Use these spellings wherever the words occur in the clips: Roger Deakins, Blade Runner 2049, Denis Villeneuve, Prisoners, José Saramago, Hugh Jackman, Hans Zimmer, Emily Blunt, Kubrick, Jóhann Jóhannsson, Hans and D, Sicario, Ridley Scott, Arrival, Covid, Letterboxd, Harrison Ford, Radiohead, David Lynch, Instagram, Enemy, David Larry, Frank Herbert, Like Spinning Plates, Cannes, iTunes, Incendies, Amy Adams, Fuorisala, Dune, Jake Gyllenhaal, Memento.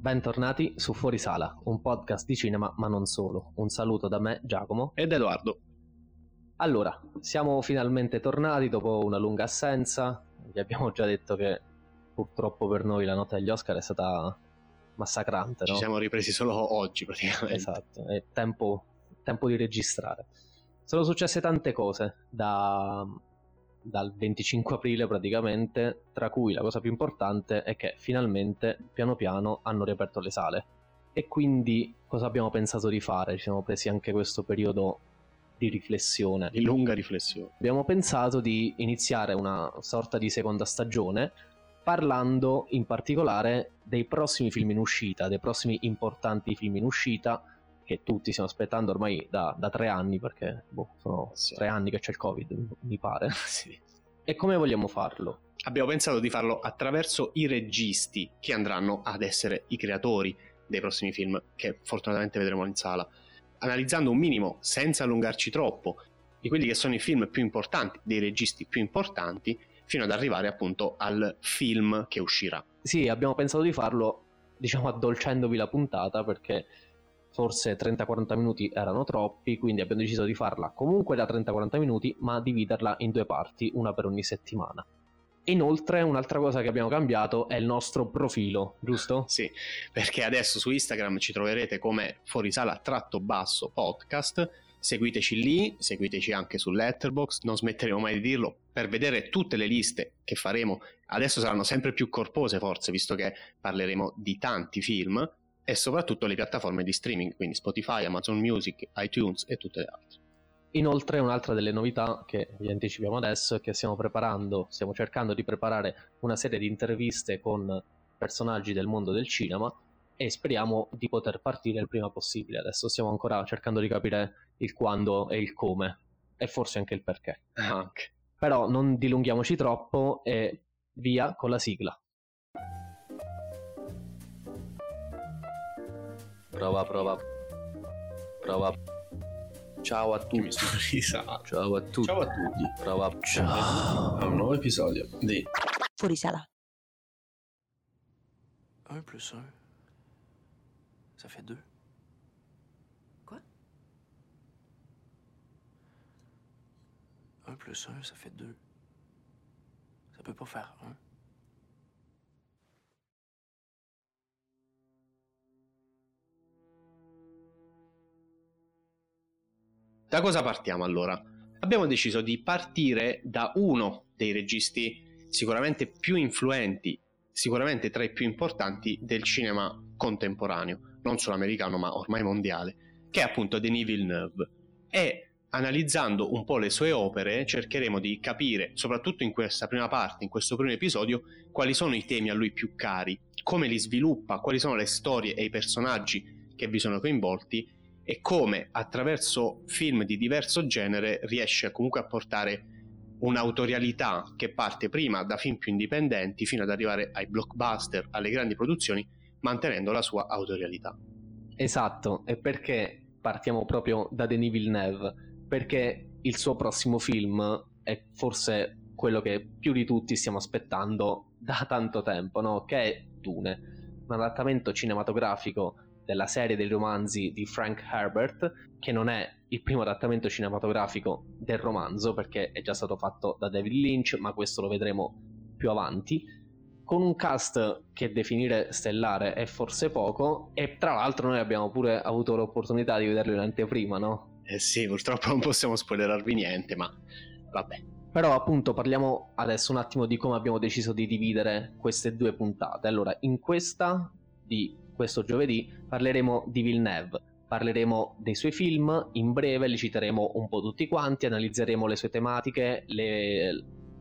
Bentornati su Fuorisala, un podcast di cinema ma non solo. Un saluto da me, Giacomo. Ed Edoardo. Allora, siamo finalmente tornati dopo una lunga assenza. Vi abbiamo già detto che purtroppo per noi la notte degli Oscar è stata massacrante, no? Ci siamo ripresi solo oggi praticamente. Esatto, è tempo di registrare. Sono successe tante cose dal 25 aprile praticamente, tra cui la cosa più importante è che finalmente piano piano hanno riaperto le sale, e quindi cosa abbiamo pensato di fare? Ci siamo presi anche questo periodo di riflessione, di lunga riflessione. Abbiamo pensato di iniziare una sorta di seconda stagione parlando in particolare dei prossimi film in uscita, dei prossimi importanti film in uscita che tutti stiamo aspettando ormai da 3 anni, perché sono sì. 3 anni che c'è il Covid, mi pare. Sì. E come vogliamo farlo? Abbiamo pensato di farlo attraverso i registi, che andranno ad essere i creatori dei prossimi film che fortunatamente vedremo in sala, analizzando un minimo, senza allungarci troppo, di quelli che sono i film più importanti, dei registi più importanti, fino ad arrivare appunto al film che uscirà. Sì, abbiamo pensato di farlo, diciamo, addolcendovi la puntata, perché forse 30-40 minuti erano troppi, quindi abbiamo deciso di farla comunque da 30-40 minuti, ma dividerla in 2 parti, una per ogni settimana. Inoltre, un'altra cosa che abbiamo cambiato è il nostro profilo, giusto? Sì, perché adesso su Instagram ci troverete come fuorisala_podcast. Seguiteci lì, seguiteci anche su Letterboxd, non smetteremo mai di dirlo, per vedere tutte le liste che faremo. Adesso saranno sempre più corpose forse, visto che parleremo di tanti film, e soprattutto le piattaforme di streaming, quindi Spotify, Amazon Music, iTunes e tutte le altre. Inoltre, un'altra delle novità che vi anticipiamo adesso è che stiamo cercando di preparare una serie di interviste con personaggi del mondo del cinema, e speriamo di poter partire il prima possibile. Adesso stiamo ancora cercando di capire il quando e il come, e forse anche il perché. Anche. Però non dilunghiamoci troppo e via con la sigla. Prova. Ciao a tutti. Ciao a tutti. Prova. Ciao a un nuovo episodio di Fuorisala. Un plus un, ça fait 2. Quoi? Un plus un, ça fait 2. Ça peut pas faire 1. Da cosa partiamo allora? Abbiamo deciso di partire da uno dei registi sicuramente più influenti, sicuramente tra i più importanti del cinema contemporaneo, non solo americano ma ormai mondiale, che è appunto Denis Villeneuve, e analizzando un po' le sue opere cercheremo di capire, soprattutto in questa prima parte, in questo primo episodio, quali sono i temi a lui più cari, come li sviluppa, quali sono le storie e i personaggi che vi sono coinvolti, e come attraverso film di diverso genere riesce comunque a portare un'autorialità che parte prima da film più indipendenti fino ad arrivare ai blockbuster, alle grandi produzioni, mantenendo la sua autorialità. Esatto, e perché partiamo proprio da Denis Villeneuve? Perché il suo prossimo film è forse quello che più di tutti stiamo aspettando da tanto tempo, no? Che è Dune, un adattamento cinematografico della serie dei romanzi di Frank Herbert, che non è il primo adattamento cinematografico del romanzo, perché è già stato fatto da David Lynch, ma questo lo vedremo più avanti, con un cast che definire stellare è forse poco, e tra l'altro noi abbiamo pure avuto l'opportunità di vederlo in anteprima, no? Eh sì, purtroppo non possiamo spoilerarvi niente, ma vabbè. Però appunto parliamo adesso un attimo di come abbiamo deciso di dividere queste 2 puntate. Allora, in questa di questo giovedì parleremo di Villeneuve, parleremo dei suoi film, in breve li citeremo un po' tutti quanti, analizzeremo le sue tematiche,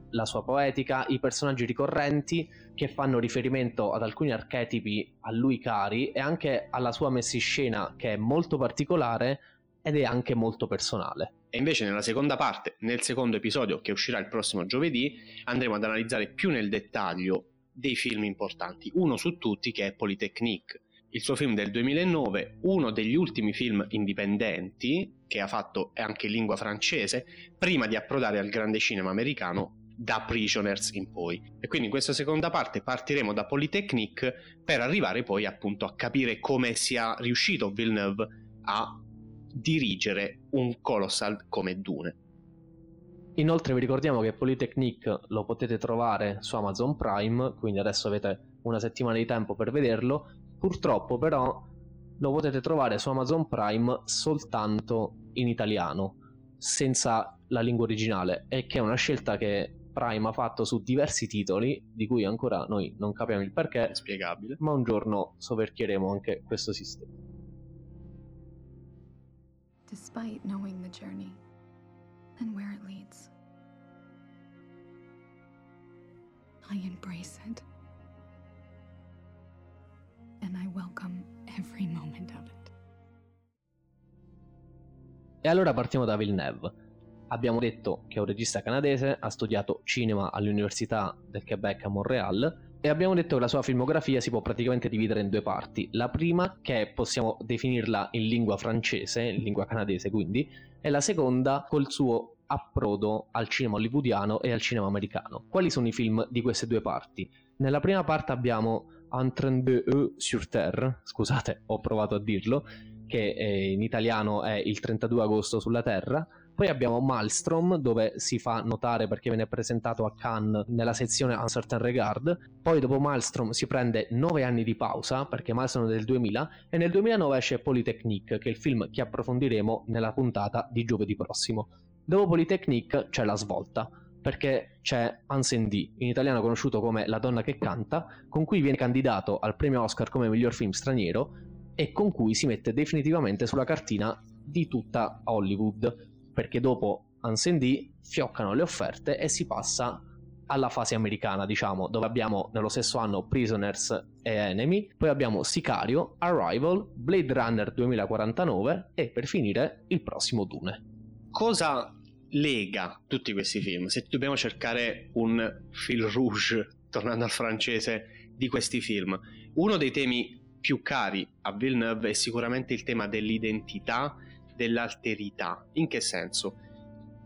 la sua poetica, i personaggi ricorrenti che fanno riferimento ad alcuni archetipi a lui cari, e anche alla sua messa in scena, che è molto particolare ed è anche molto personale. E invece nella seconda parte, nel secondo episodio che uscirà il prossimo giovedì, andremo ad analizzare più nel dettaglio dei film importanti, uno su tutti che è Polytechnique. Il suo film del 2009, uno degli ultimi film indipendenti che ha fatto anche in lingua francese, prima di approdare al grande cinema americano da Prisoners in poi. E quindi in questa seconda parte partiremo da Polytechnique per arrivare poi appunto a capire come sia riuscito Villeneuve a dirigere un colossal come Dune. Inoltre vi ricordiamo che Polytechnique lo potete trovare su Amazon Prime, quindi adesso avete una settimana di tempo per vederlo. Purtroppo però lo potete trovare su Amazon Prime soltanto in italiano, senza la lingua originale, e che è una scelta che Prime ha fatto su diversi titoli, di cui ancora noi non capiamo il perché, spiegabile, ma un giorno soverchieremo anche questo sistema. Despite knowing the journey and where it leads, I embrace it. And I welcome every moment of it. E allora partiamo da Villeneuve. Abbiamo detto che è un regista canadese, ha studiato cinema all'Università del Quebec a Montreal, e abbiamo detto che la sua filmografia si può praticamente dividere in due parti. La prima, che possiamo definirla in lingua francese, in lingua canadese quindi, e la seconda col suo approdo al cinema hollywoodiano e al cinema americano. Quali sono i film di queste due parti? Nella prima parte abbiamo Un sur Terre, scusate, ho provato a dirlo, che in italiano è Il 32 agosto sulla Terra. Poi abbiamo Maelstrom, dove si fa notare perché viene presentato a Cannes nella sezione Un certain regard. Poi dopo Maelstrom si prende 9 anni di pausa, perché Maelstrom è del 2000, e nel 2009 esce Polytechnique, che è il film che approfondiremo nella puntata di giovedì prossimo. Dopo Polytechnique c'è la svolta, perché c'è Hans and D, in italiano conosciuto come La donna che canta, con cui viene candidato al premio Oscar come miglior film straniero e con cui si mette definitivamente sulla cartina di tutta Hollywood, perché dopo Hans and D fioccano le offerte e si passa alla fase americana, diciamo, dove abbiamo nello stesso anno Prisoners e Enemy, poi abbiamo Sicario, Arrival, Blade Runner 2049 e per finire il prossimo Dune. Cosa lega tutti questi film? Se dobbiamo cercare un fil rouge, tornando al francese, di questi film, uno dei temi più cari a Villeneuve è sicuramente il tema dell'identità, dell'alterità. In che senso?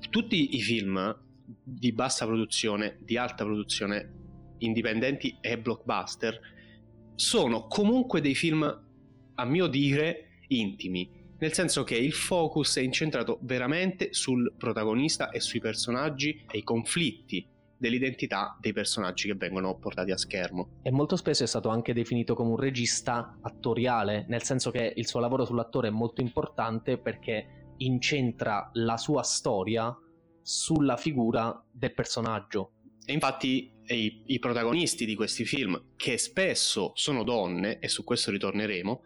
Tutti i film di bassa produzione, di alta produzione, indipendenti e blockbuster, sono comunque dei film, a mio dire, intimi. Nel senso che il focus è incentrato veramente sul protagonista e sui personaggi e i conflitti dell'identità dei personaggi che vengono portati a schermo. E molto spesso è stato anche definito come un regista attoriale, nel senso che il suo lavoro sull'attore è molto importante perché incentra la sua storia sulla figura del personaggio. E infatti i protagonisti di questi film, che spesso sono donne, e su questo ritorneremo,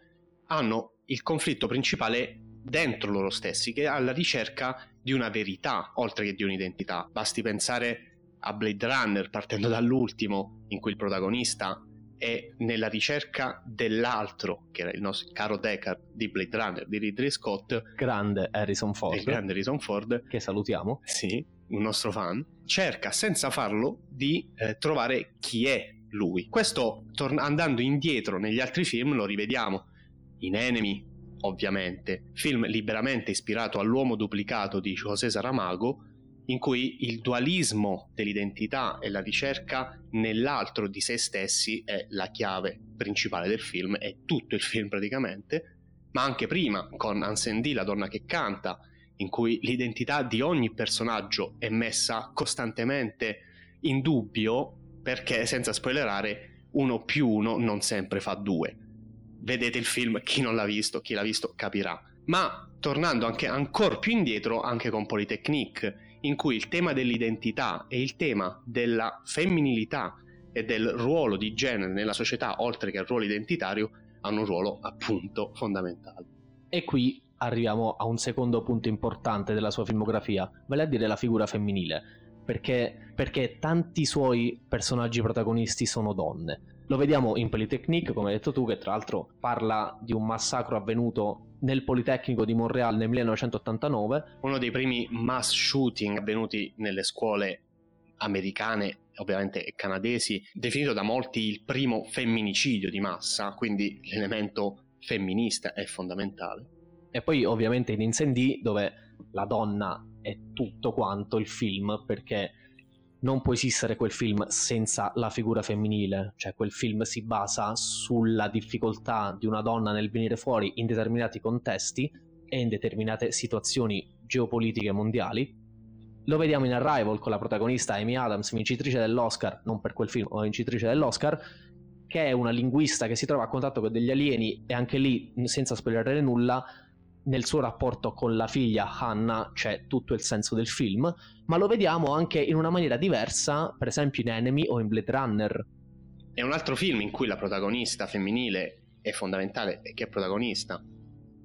hanno il conflitto principale dentro loro stessi, che è alla ricerca di una verità oltre che di un'identità. Basti pensare a Blade Runner, partendo dall'ultimo, in cui il protagonista è nella ricerca dell'altro, che era il nostro caro Deckard di Blade Runner di Ridley Scott, grande Harrison Ford, che salutiamo, sì, un nostro fan, cerca senza farlo di trovare chi è lui. Questo andando indietro negli altri film lo rivediamo in Enemy, ovviamente, film liberamente ispirato all'uomo duplicato di José Saramago, in cui il dualismo dell'identità e la ricerca nell'altro di se stessi è la chiave principale del film, è tutto il film praticamente, ma anche prima con Hans and D, La donna che canta, in cui l'identità di ogni personaggio è messa costantemente in dubbio, perché, senza spoilerare, 1+1 non sempre fa 2. Vedete il film, chi non l'ha visto, chi l'ha visto capirà. Ma tornando anche ancora più indietro, anche con Polytechnique, in cui il tema dell'identità e il tema della femminilità e del ruolo di genere nella società, oltre che al ruolo identitario, hanno un ruolo appunto fondamentale. E qui arriviamo a un secondo punto importante della sua filmografia, vale a dire la figura femminile, perché tanti suoi personaggi protagonisti sono donne. Lo vediamo in Polytechnique, come hai detto tu, che tra l'altro parla di un massacro avvenuto nel Politecnico di Montreal nel 1989. Uno dei primi mass shooting avvenuti nelle scuole americane, ovviamente canadesi, definito da molti il primo femminicidio di massa, quindi l'elemento femminista è fondamentale. E poi ovviamente in Incendies, dove la donna è tutto quanto il film, perché non può esistere quel film senza la figura femminile, cioè quel film si basa sulla difficoltà di una donna nel venire fuori in determinati contesti e in determinate situazioni geopolitiche mondiali. Lo vediamo in Arrival con la protagonista Amy Adams, vincitrice dell'Oscar, non per quel film, ma vincitrice dell'Oscar, che è una linguista che si trova a contatto con degli alieni, e anche lì, senza spoilerare nulla, nel suo rapporto con la figlia Hannah c'è tutto il senso del film, ma lo vediamo anche in una maniera diversa, per esempio in Enemy o in Blade Runner. È un altro film in cui la protagonista femminile è fondamentale, e che è protagonista,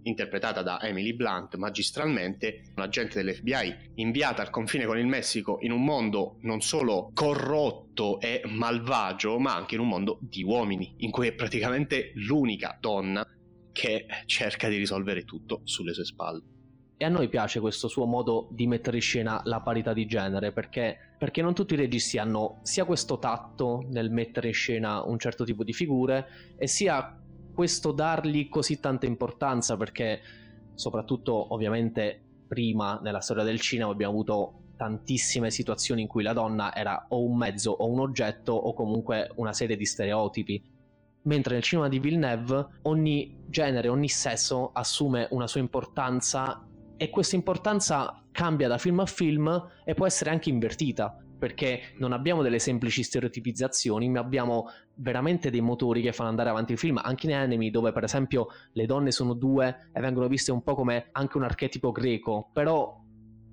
interpretata da Emily Blunt magistralmente, un agente dell'FBI inviata al confine con il Messico in un mondo non solo corrotto e malvagio, ma anche in un mondo di uomini, in cui è praticamente l'unica donna che cerca di risolvere tutto sulle sue spalle. E a noi piace questo suo modo di mettere in scena la parità di genere, perché non tutti i registi hanno sia questo tatto nel mettere in scena un certo tipo di figure, e sia questo dargli così tanta importanza, perché soprattutto ovviamente prima nella storia del cinema abbiamo avuto tantissime situazioni in cui la donna era o un mezzo o un oggetto o comunque una serie di stereotipi, mentre nel cinema di Villeneuve ogni genere, ogni sesso assume una sua importanza, e questa importanza cambia da film a film e può essere anche invertita, perché non abbiamo delle semplici stereotipizzazioni, ma abbiamo veramente dei motori che fanno andare avanti il film, anche in Enemy, dove per esempio le donne sono due e vengono viste un po' come anche un archetipo greco, però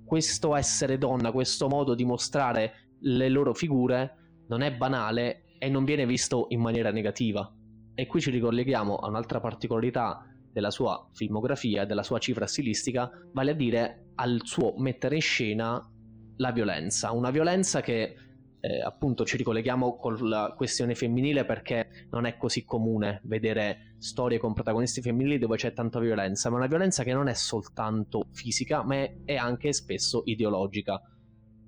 questo essere donna, questo modo di mostrare le loro figure non è banale e non viene visto in maniera negativa. E qui ci ricolleghiamo a un'altra particolarità della sua filmografia, della sua cifra stilistica, vale a dire al suo mettere in scena la violenza, una violenza che appunto ci ricolleghiamo con la questione femminile, perché non è così comune vedere storie con protagonisti femminili dove c'è tanta violenza, ma una violenza che non è soltanto fisica, ma è anche spesso ideologica.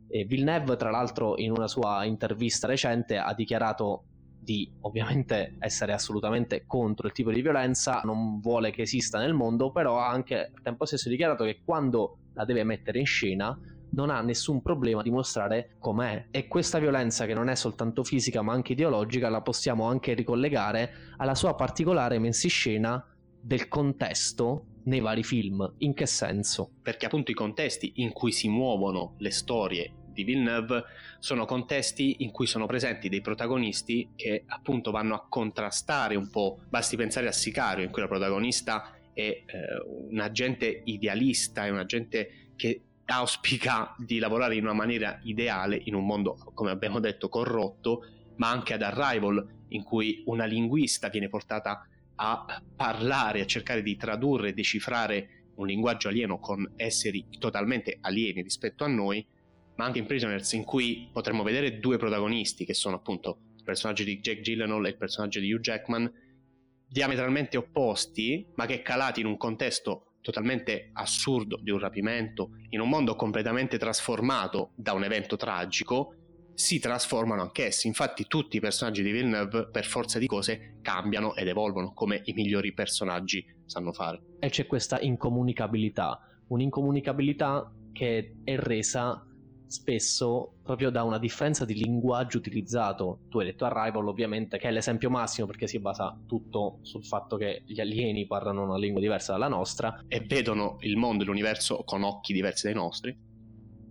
E Villeneuve, tra l'altro, in una sua intervista recente ha dichiarato di ovviamente essere assolutamente contro il tipo di violenza, non vuole che esista nel mondo, però ha anche al tempo stesso dichiarato che quando la deve mettere in scena non ha nessun problema di mostrare com'è, e questa violenza, che non è soltanto fisica ma anche ideologica, la possiamo anche ricollegare alla sua particolare messa in scena del contesto nei vari film. In che senso? Perché appunto i contesti in cui si muovono le storie di Villeneuve sono contesti in cui sono presenti dei protagonisti che appunto vanno a contrastare un po'. Basti pensare a Sicario, in cui la protagonista è un agente idealista, è un agente che auspica di lavorare in una maniera ideale in un mondo, come abbiamo detto, corrotto, ma anche ad Arrival, in cui una linguista viene portata a parlare, a cercare di tradurre e decifrare un linguaggio alieno con esseri totalmente alieni rispetto a noi, ma anche in Prisoners, in cui potremmo vedere due protagonisti che sono appunto il personaggio di Jake Gyllenhaal e il personaggio di Hugh Jackman, diametralmente opposti, ma che calati in un contesto totalmente assurdo di un rapimento, in un mondo completamente trasformato da un evento tragico, si trasformano anch'essi. Infatti tutti i personaggi di Villeneuve per forza di cose cambiano ed evolvono, come i migliori personaggi sanno fare. E c'è questa incomunicabilità, un'incomunicabilità che è resa spesso proprio da una differenza di linguaggio utilizzato. Tu hai detto Arrival, ovviamente, che è l'esempio massimo, perché si basa tutto sul fatto che gli alieni parlano una lingua diversa dalla nostra e vedono il mondo e l'universo con occhi diversi dai nostri,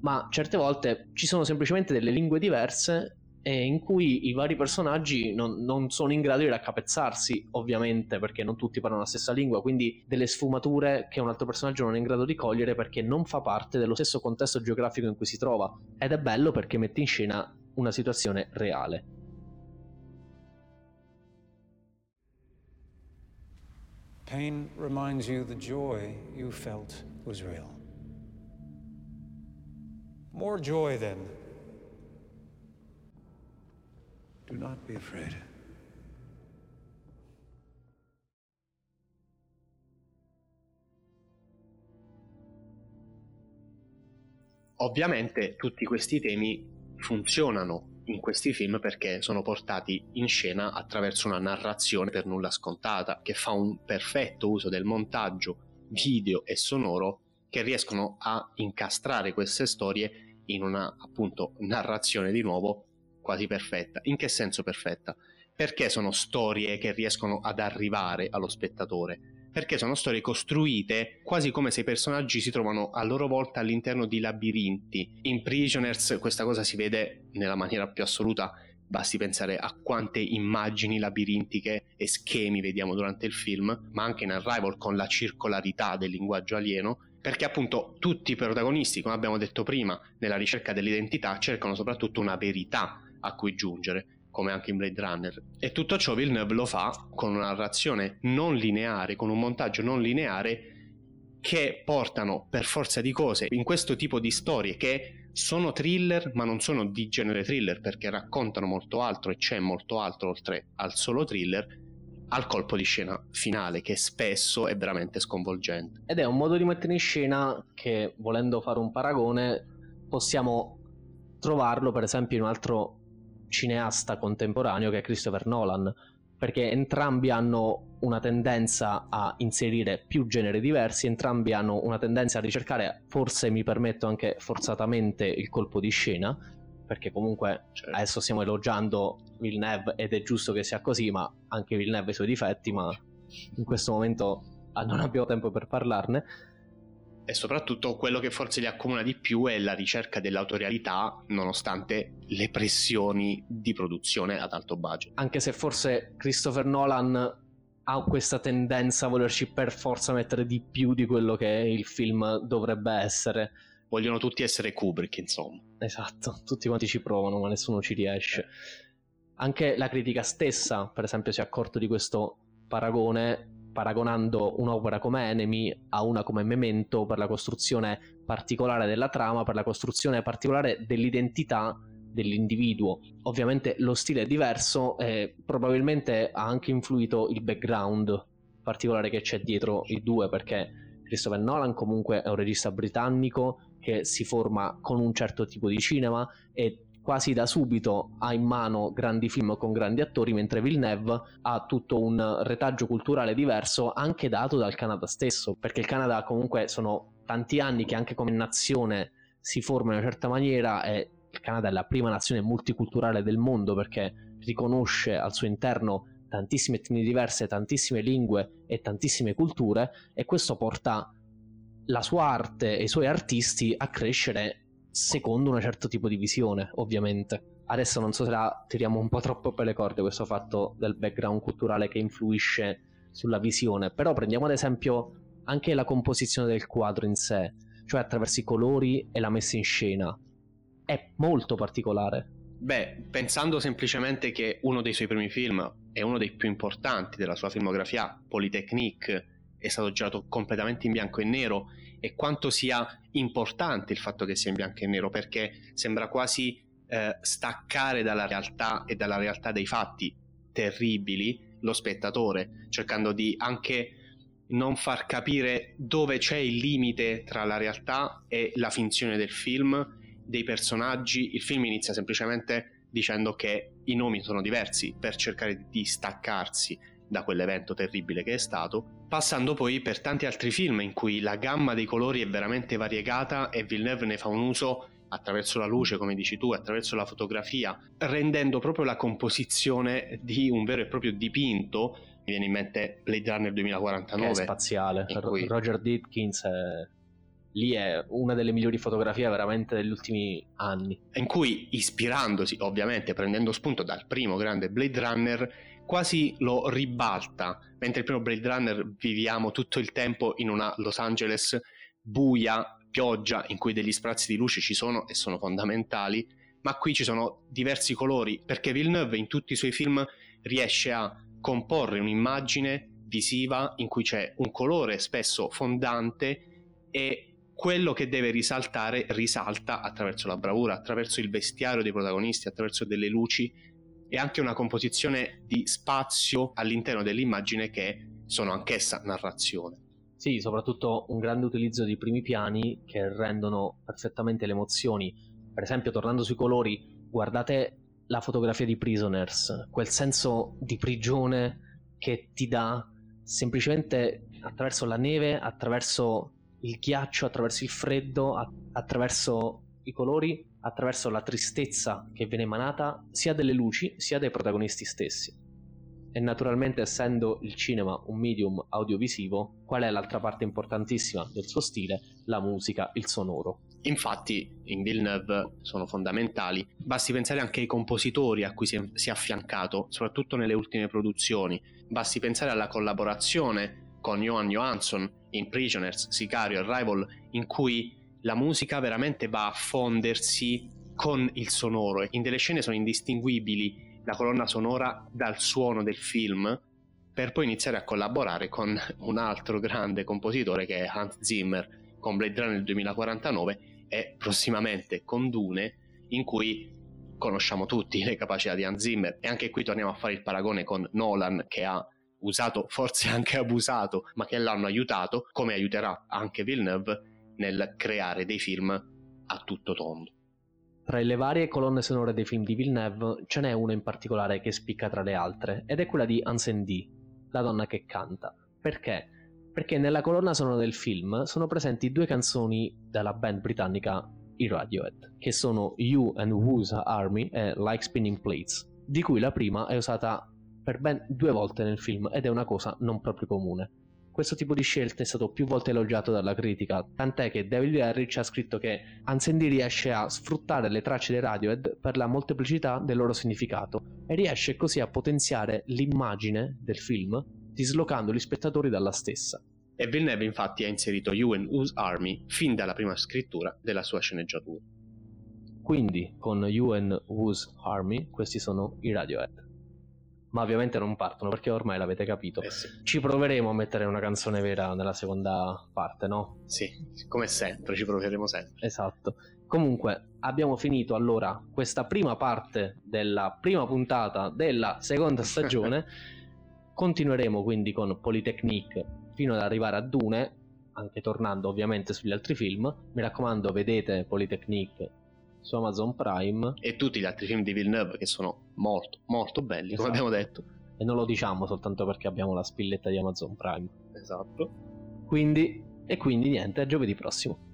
ma certe volte ci sono semplicemente delle lingue diverse e in cui i vari personaggi non sono in grado di raccapezzarsi, ovviamente, perché non tutti parlano la stessa lingua, quindi delle sfumature che un altro personaggio non è in grado di cogliere perché non fa parte dello stesso contesto geografico in cui si trova, ed è bello perché mette in scena una situazione reale. Pain reminds you the joy you felt was real. More joy then. Do not be afraid. Ovviamente tutti questi temi funzionano in questi film perché sono portati in scena attraverso una narrazione per nulla scontata, che fa un perfetto uso del montaggio video e sonoro, che riescono a incastrare queste storie in una, appunto, narrazione di nuovo quasi perfetta. In che senso perfetta? Perché sono storie che riescono ad arrivare allo spettatore, perché sono storie costruite quasi come se i personaggi si trovano a loro volta all'interno di labirinti. In Prisoners questa cosa si vede nella maniera più assoluta, basti pensare a quante immagini labirintiche e schemi vediamo durante il film, ma anche in Arrival con la circolarità del linguaggio alieno, perché appunto tutti i protagonisti, come abbiamo detto prima, nella ricerca dell'identità cercano soprattutto una verità a cui giungere, come anche in Blade Runner. E tutto ciò Villeneuve lo fa con una narrazione non lineare, con un montaggio non lineare, che portano per forza di cose in questo tipo di storie che sono thriller ma non sono di genere thriller, perché raccontano molto altro e c'è molto altro oltre al solo thriller, al colpo di scena finale, che spesso è veramente sconvolgente. Ed è un modo di mettere in scena che, volendo fare un paragone, possiamo trovarlo per esempio in un altro cineasta contemporaneo che è Christopher Nolan, perché entrambi hanno una tendenza a inserire più generi diversi, entrambi hanno una tendenza a ricercare, forse mi permetto anche forzatamente, il colpo di scena, perché comunque certo, adesso stiamo elogiando Villeneuve ed è giusto che sia così, ma anche Villeneuve ha i suoi difetti, ma in questo momento non abbiamo tempo per parlarne. E soprattutto quello che forse li accomuna di più è la ricerca dell'autorialità, nonostante le pressioni di produzione ad alto budget. Anche se forse Christopher Nolan ha questa tendenza a volerci per forza mettere di più di quello che il film dovrebbe essere. Vogliono tutti essere Kubrick, insomma. Esatto, tutti quanti ci provano ma nessuno ci riesce. Anche la critica stessa, per esempio, si è accorta di questo paragone, paragonando un'opera come Enemy a una come Memento per la costruzione particolare della trama, per la costruzione particolare dell'identità dell'individuo. Ovviamente lo stile è diverso e probabilmente ha anche influito il background particolare che c'è dietro i due, perché Christopher Nolan comunque è un regista britannico che si forma con un certo tipo di cinema e quasi da subito ha in mano grandi film con grandi attori, mentre Villeneuve ha tutto un retaggio culturale diverso, anche dato dal Canada stesso, perché il Canada comunque sono tanti anni che anche come nazione si forma in una certa maniera, e il Canada è la prima nazione multiculturale del mondo perché riconosce al suo interno tantissime etnie diverse, tantissime lingue e tantissime culture, e questo porta la sua arte e i suoi artisti a crescere secondo un certo tipo di visione, ovviamente. Adesso non so se la tiriamo un po' troppo per le corde, questo fatto del background culturale che influisce sulla visione, però prendiamo ad esempio anche la composizione del quadro in sé, cioè attraverso i colori e la messa in scena. È molto particolare. Beh, pensando semplicemente che uno dei suoi primi film è uno dei più importanti della sua filmografia, Polytechnique, è stato girato completamente in bianco e nero, e quanto sia importante il fatto che sia in bianco e nero, perché sembra quasi staccare dalla realtà e dalla realtà dei fatti terribili lo spettatore, cercando di anche non far capire dove c'è il limite tra la realtà e la finzione del film, dei personaggi. Il film inizia semplicemente dicendo che i nomi sono diversi per cercare di staccarsi da quell'evento terribile che è stato, passando poi per tanti altri film in cui la gamma dei colori è veramente variegata e Villeneuve ne fa un uso attraverso la luce, come dici tu, attraverso la fotografia, rendendo proprio la composizione di un vero e proprio dipinto. Mi viene in mente Blade Runner 2049. È spaziale, cui... Roger Deakins lì è una delle migliori fotografie veramente degli ultimi anni, in cui, ispirandosi ovviamente, prendendo spunto dal primo grande Blade Runner, quasi lo ribalta. Mentre il primo Blade Runner viviamo tutto il tempo in una Los Angeles buia, pioggia, in cui degli sprazzi di luce ci sono e sono fondamentali, ma qui ci sono diversi colori, perché Villeneuve in tutti i suoi film riesce a comporre un'immagine visiva in cui c'è un colore spesso fondante e quello che deve risaltare risalta attraverso la bravura, attraverso il vestiario dei protagonisti, attraverso delle luci e anche una composizione di spazio all'interno dell'immagine che sono anch'essa narrazione. Sì, soprattutto un grande utilizzo di primi piani che rendono perfettamente le emozioni. Per esempio, tornando sui colori, guardate la fotografia di Prisoners, quel senso di prigione che ti dà semplicemente attraverso la neve, attraverso il ghiaccio, attraverso il freddo, attraverso i colori attraverso la tristezza che viene emanata sia dalle luci sia dai protagonisti stessi. E naturalmente, essendo il cinema un medium audiovisivo, qual è l'altra parte importantissima del suo stile? La musica, il sonoro. Infatti in Villeneuve sono fondamentali, basti pensare anche ai compositori a cui si è affiancato, soprattutto nelle ultime produzioni. Basti pensare alla collaborazione con Jóhann Jóhannsson in Prisoners, Sicario, Arrival, in cui la musica veramente va a fondersi con il sonoro. In delle scene sono indistinguibili la colonna sonora dal suono del film, per poi iniziare a collaborare con un altro grande compositore che è Hans Zimmer, con Blade Runner 2049 e prossimamente con Dune, in cui conosciamo tutti le capacità di Hans Zimmer. E anche qui torniamo a fare il paragone con Nolan, che ha usato, forse anche abusato, ma che l'hanno aiutato, come aiuterà anche Villeneuve nel creare dei film a tutto tondo. Tra le varie colonne sonore dei film di Villeneuve ce n'è una in particolare che spicca tra le altre, ed è quella di Hans and D, la donna che canta. Perché? Perché nella colonna sonora del film sono presenti due canzoni dalla band britannica i Radiohead, che sono You and Whose Army e Like Spinning Plates, di cui la prima è usata per ben 2 volte nel film, ed è una cosa non proprio comune. Questo tipo di scelta è stato più volte elogiato dalla critica, tant'è che David Larry ci ha scritto che Hans and D riesce a sfruttare le tracce dei Radiohead per la molteplicità del loro significato e riesce così a potenziare l'immagine del film, dislocando gli spettatori dalla stessa. E Villeneuve infatti ha inserito You and Whose Army fin dalla prima scrittura della sua sceneggiatura. Quindi con You and Whose Army questi sono i Radiohead. Ma ovviamente non partono, perché ormai l'avete capito. Sì. Ci proveremo a mettere una canzone vera nella seconda parte, no? Sì, come sempre, ci proveremo sempre. Esatto. Comunque, abbiamo finito allora questa prima parte della prima puntata della seconda stagione. Continueremo quindi con Polytechnique fino ad arrivare a Dune, anche tornando ovviamente sugli altri film. Mi raccomando, vedete Polytechnique su Amazon Prime e tutti gli altri film di Villeneuve, che sono molto molto belli. Esatto. Come abbiamo detto, e non lo diciamo soltanto perché abbiamo la spilletta di Amazon Prime. Esatto. Quindi niente, a giovedì prossimo.